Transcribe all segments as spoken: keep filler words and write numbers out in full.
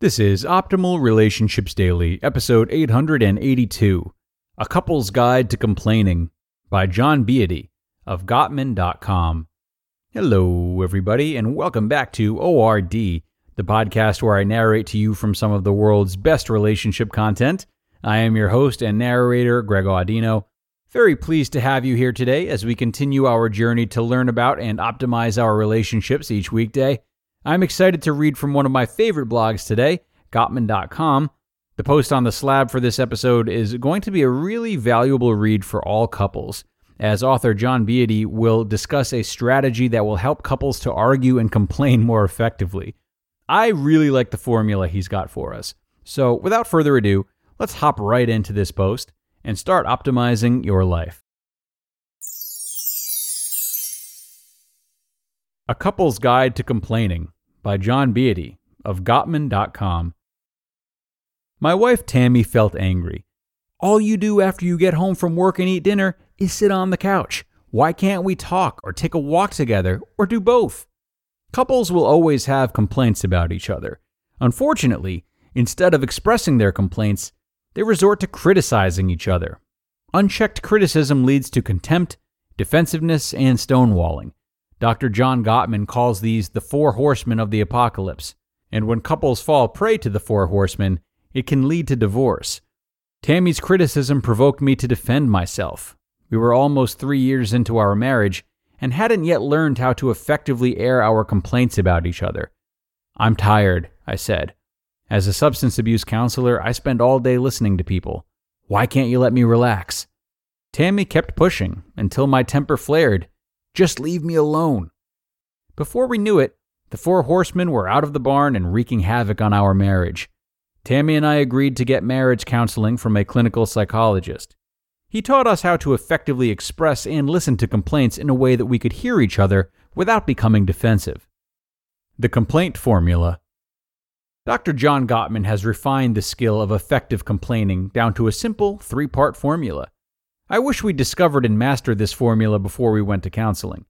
This is Optimal Relationships Daily, episode eight hundred eighty-two, A Couple's Guide to Complaining, by John Beatty of Gottman dot com. Hello, everybody, and welcome back to O R D, the podcast where I narrate to you from some of the world's best relationship content. I am your host and narrator, Greg O'Dino. Very pleased to have you here today as we continue our journey to learn about and optimize our relationships each weekday. I'm excited to read from one of my favorite blogs today, Gottman dot com. The post on the slab for this episode is going to be a really valuable read for all couples, as author John Beatty will discuss a strategy that will help couples to argue and complain more effectively. I really like the formula he's got for us. So without further ado, let's hop right into this post and start optimizing your life. A Couple's Guide to Complaining, by John Beatty of Gottman dot com. My wife Tammy felt angry. All you do after you get home from work and eat dinner is sit on the couch. Why can't we talk or take a walk together or do both? Couples will always have complaints about each other. Unfortunately, instead of expressing their complaints, they resort to criticizing each other. Unchecked criticism leads to contempt, defensiveness, and stonewalling. Doctor John Gottman calls these the four horsemen of the apocalypse, and when couples fall prey to the four horsemen, it can lead to divorce. Tammy's criticism provoked me to defend myself. We were almost three years into our marriage and hadn't yet learned how to effectively air our complaints about each other. I'm tired, I said. As a substance abuse counselor, I spend all day listening to people. Why can't you let me relax? Tammy kept pushing until my temper flared. Just leave me alone. Before we knew it, the four horsemen were out of the barn and wreaking havoc on our marriage. Tammy and I agreed to get marriage counseling from a clinical psychologist. He taught us how to effectively express and listen to complaints in a way that we could hear each other without becoming defensive. The Complaint Formula. Doctor John Gottman has refined the skill of effective complaining down to a simple three-part formula. I wish we discovered and mastered this formula before we went to counseling.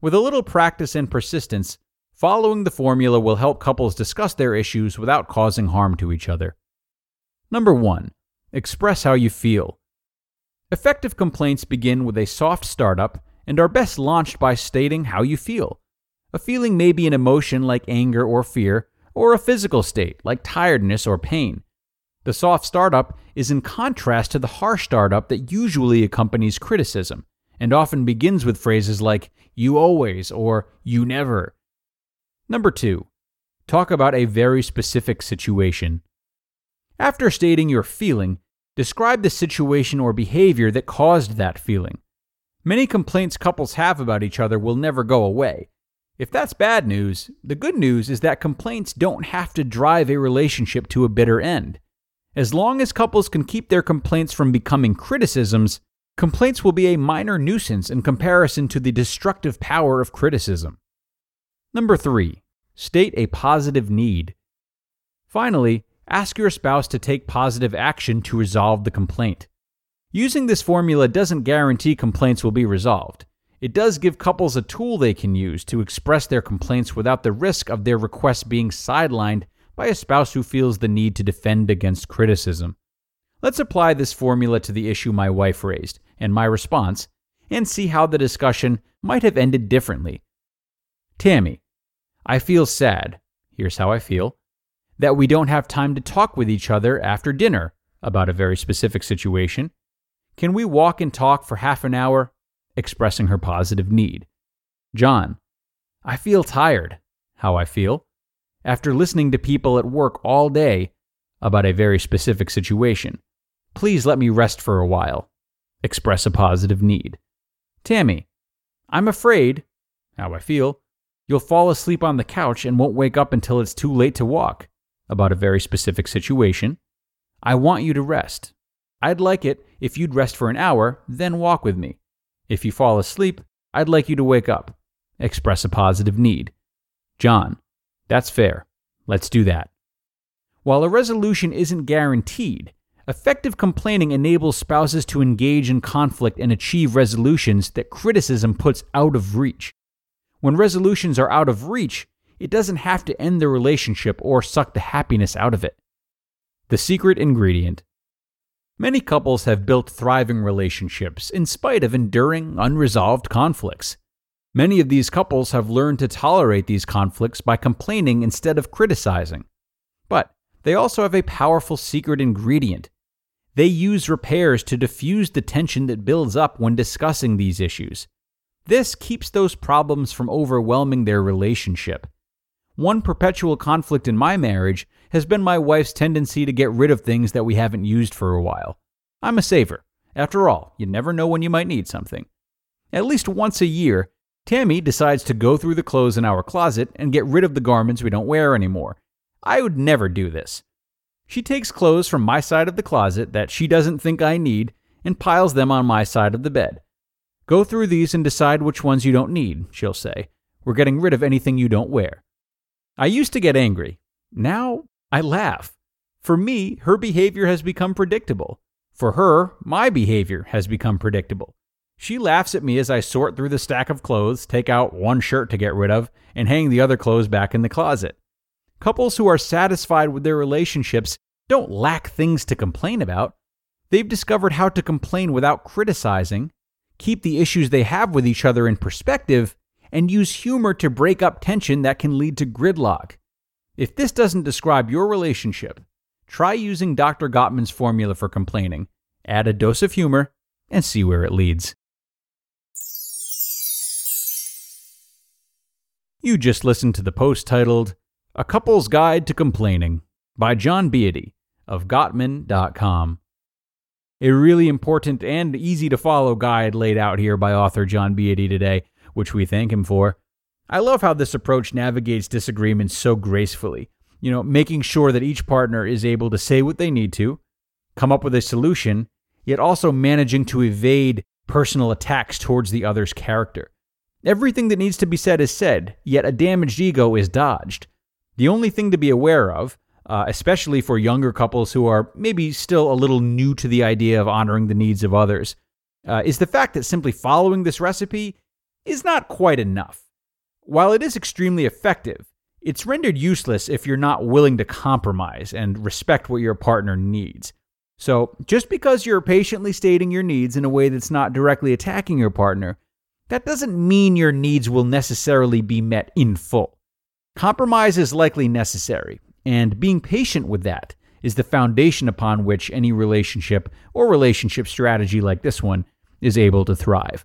With a little practice and persistence, following the formula will help couples discuss their issues without causing harm to each other. Number one, express how you feel. Effective complaints begin with a soft startup and are best launched by stating how you feel. A feeling may be an emotion like anger or fear, or a physical state like tiredness or pain. The soft startup is in contrast to the harsh startup that usually accompanies criticism and often begins with phrases like, you always, or you never. Number two, talk about a very specific situation. After stating your feeling, describe the situation or behavior that caused that feeling. Many complaints couples have about each other will never go away. If that's bad news, the good news is that complaints don't have to drive a relationship to a bitter end. As long as couples can keep their complaints from becoming criticisms, complaints will be a minor nuisance in comparison to the destructive power of criticism. Number three, state a positive need. Finally, ask your spouse to take positive action to resolve the complaint. Using this formula doesn't guarantee complaints will be resolved. It does give couples a tool they can use to express their complaints without the risk of their requests being sidelined by a spouse who feels the need to defend against criticism. Let's apply this formula to the issue my wife raised and my response and see how the discussion might have ended differently. Tammy, I feel sad, here's how I feel, that we don't have time to talk with each other after dinner about a very specific situation. Can we walk and talk for half an hour? Expressing her positive need. John, I feel tired. How I feel? After listening to people at work all day about a very specific situation. Please let me rest for a while. Express a positive need. Tammy, I'm afraid, how I feel, you'll fall asleep on the couch and won't wake up until it's too late to walk, about a very specific situation. I want you to rest. I'd like it if you'd rest for an hour, then walk with me. If you fall asleep, I'd like you to wake up. Express a positive need. John, that's fair. Let's do that. While a resolution isn't guaranteed, effective complaining enables spouses to engage in conflict and achieve resolutions that criticism puts out of reach. When resolutions are out of reach, it doesn't have to end the relationship or suck the happiness out of it. The secret ingredient. Many couples have built thriving relationships in spite of enduring, unresolved conflicts. Many of these couples have learned to tolerate these conflicts by complaining instead of criticizing. But they also have a powerful secret ingredient. They use repairs to diffuse the tension that builds up when discussing these issues. This keeps those problems from overwhelming their relationship. One perpetual conflict in my marriage has been my wife's tendency to get rid of things that we haven't used for a while. I'm a saver. After all, you never know when you might need something. At least once a year, Tammy decides to go through the clothes in our closet and get rid of the garments we don't wear anymore. I would never do this. She takes clothes from my side of the closet that she doesn't think I need and piles them on my side of the bed. Go through these and decide which ones you don't need, she'll say. We're getting rid of anything you don't wear. I used to get angry. Now, I laugh. For me, her behavior has become predictable. For her, my behavior has become predictable. She laughs at me as I sort through the stack of clothes, take out one shirt to get rid of, and hang the other clothes back in the closet. Couples who are satisfied with their relationships don't lack things to complain about. They've discovered how to complain without criticizing, keep the issues they have with each other in perspective, and use humor to break up tension that can lead to gridlock. If this doesn't describe your relationship, try using Doctor Gottman's formula for complaining. Add a dose of humor and see where it leads. You just listened to the post titled, A Couple's Guide to Complaining by John Beatty of Gottman dot com. A really important and easy-to-follow guide laid out here by author John Beatty today, which we thank him for. I love how this approach navigates disagreements so gracefully, you know, making sure that each partner is able to say what they need to, come up with a solution, yet also managing to evade personal attacks towards the other's character. Everything that needs to be said is said, yet a damaged ego is dodged. The only thing to be aware of, uh, especially for younger couples who are maybe still a little new to the idea of honoring the needs of others, uh, is the fact that simply following this recipe is not quite enough. While it is extremely effective, it's rendered useless if you're not willing to compromise and respect what your partner needs. So just because you're patiently stating your needs in a way that's not directly attacking your partner, that doesn't mean your needs will necessarily be met in full. Compromise is likely necessary, and being patient with that is the foundation upon which any relationship or relationship strategy like this one is able to thrive.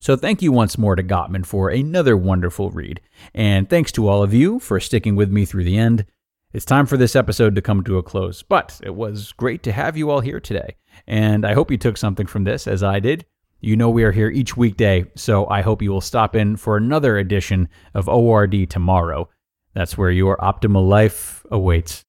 So thank you once more to Gottman for another wonderful read, and thanks to all of you for sticking with me through the end. It's time for this episode to come to a close, but it was great to have you all here today, and I hope you took something from this, as I did. You know we are here each weekday, so I hope you will stop in for another edition of O R D tomorrow. That's where your optimal life awaits.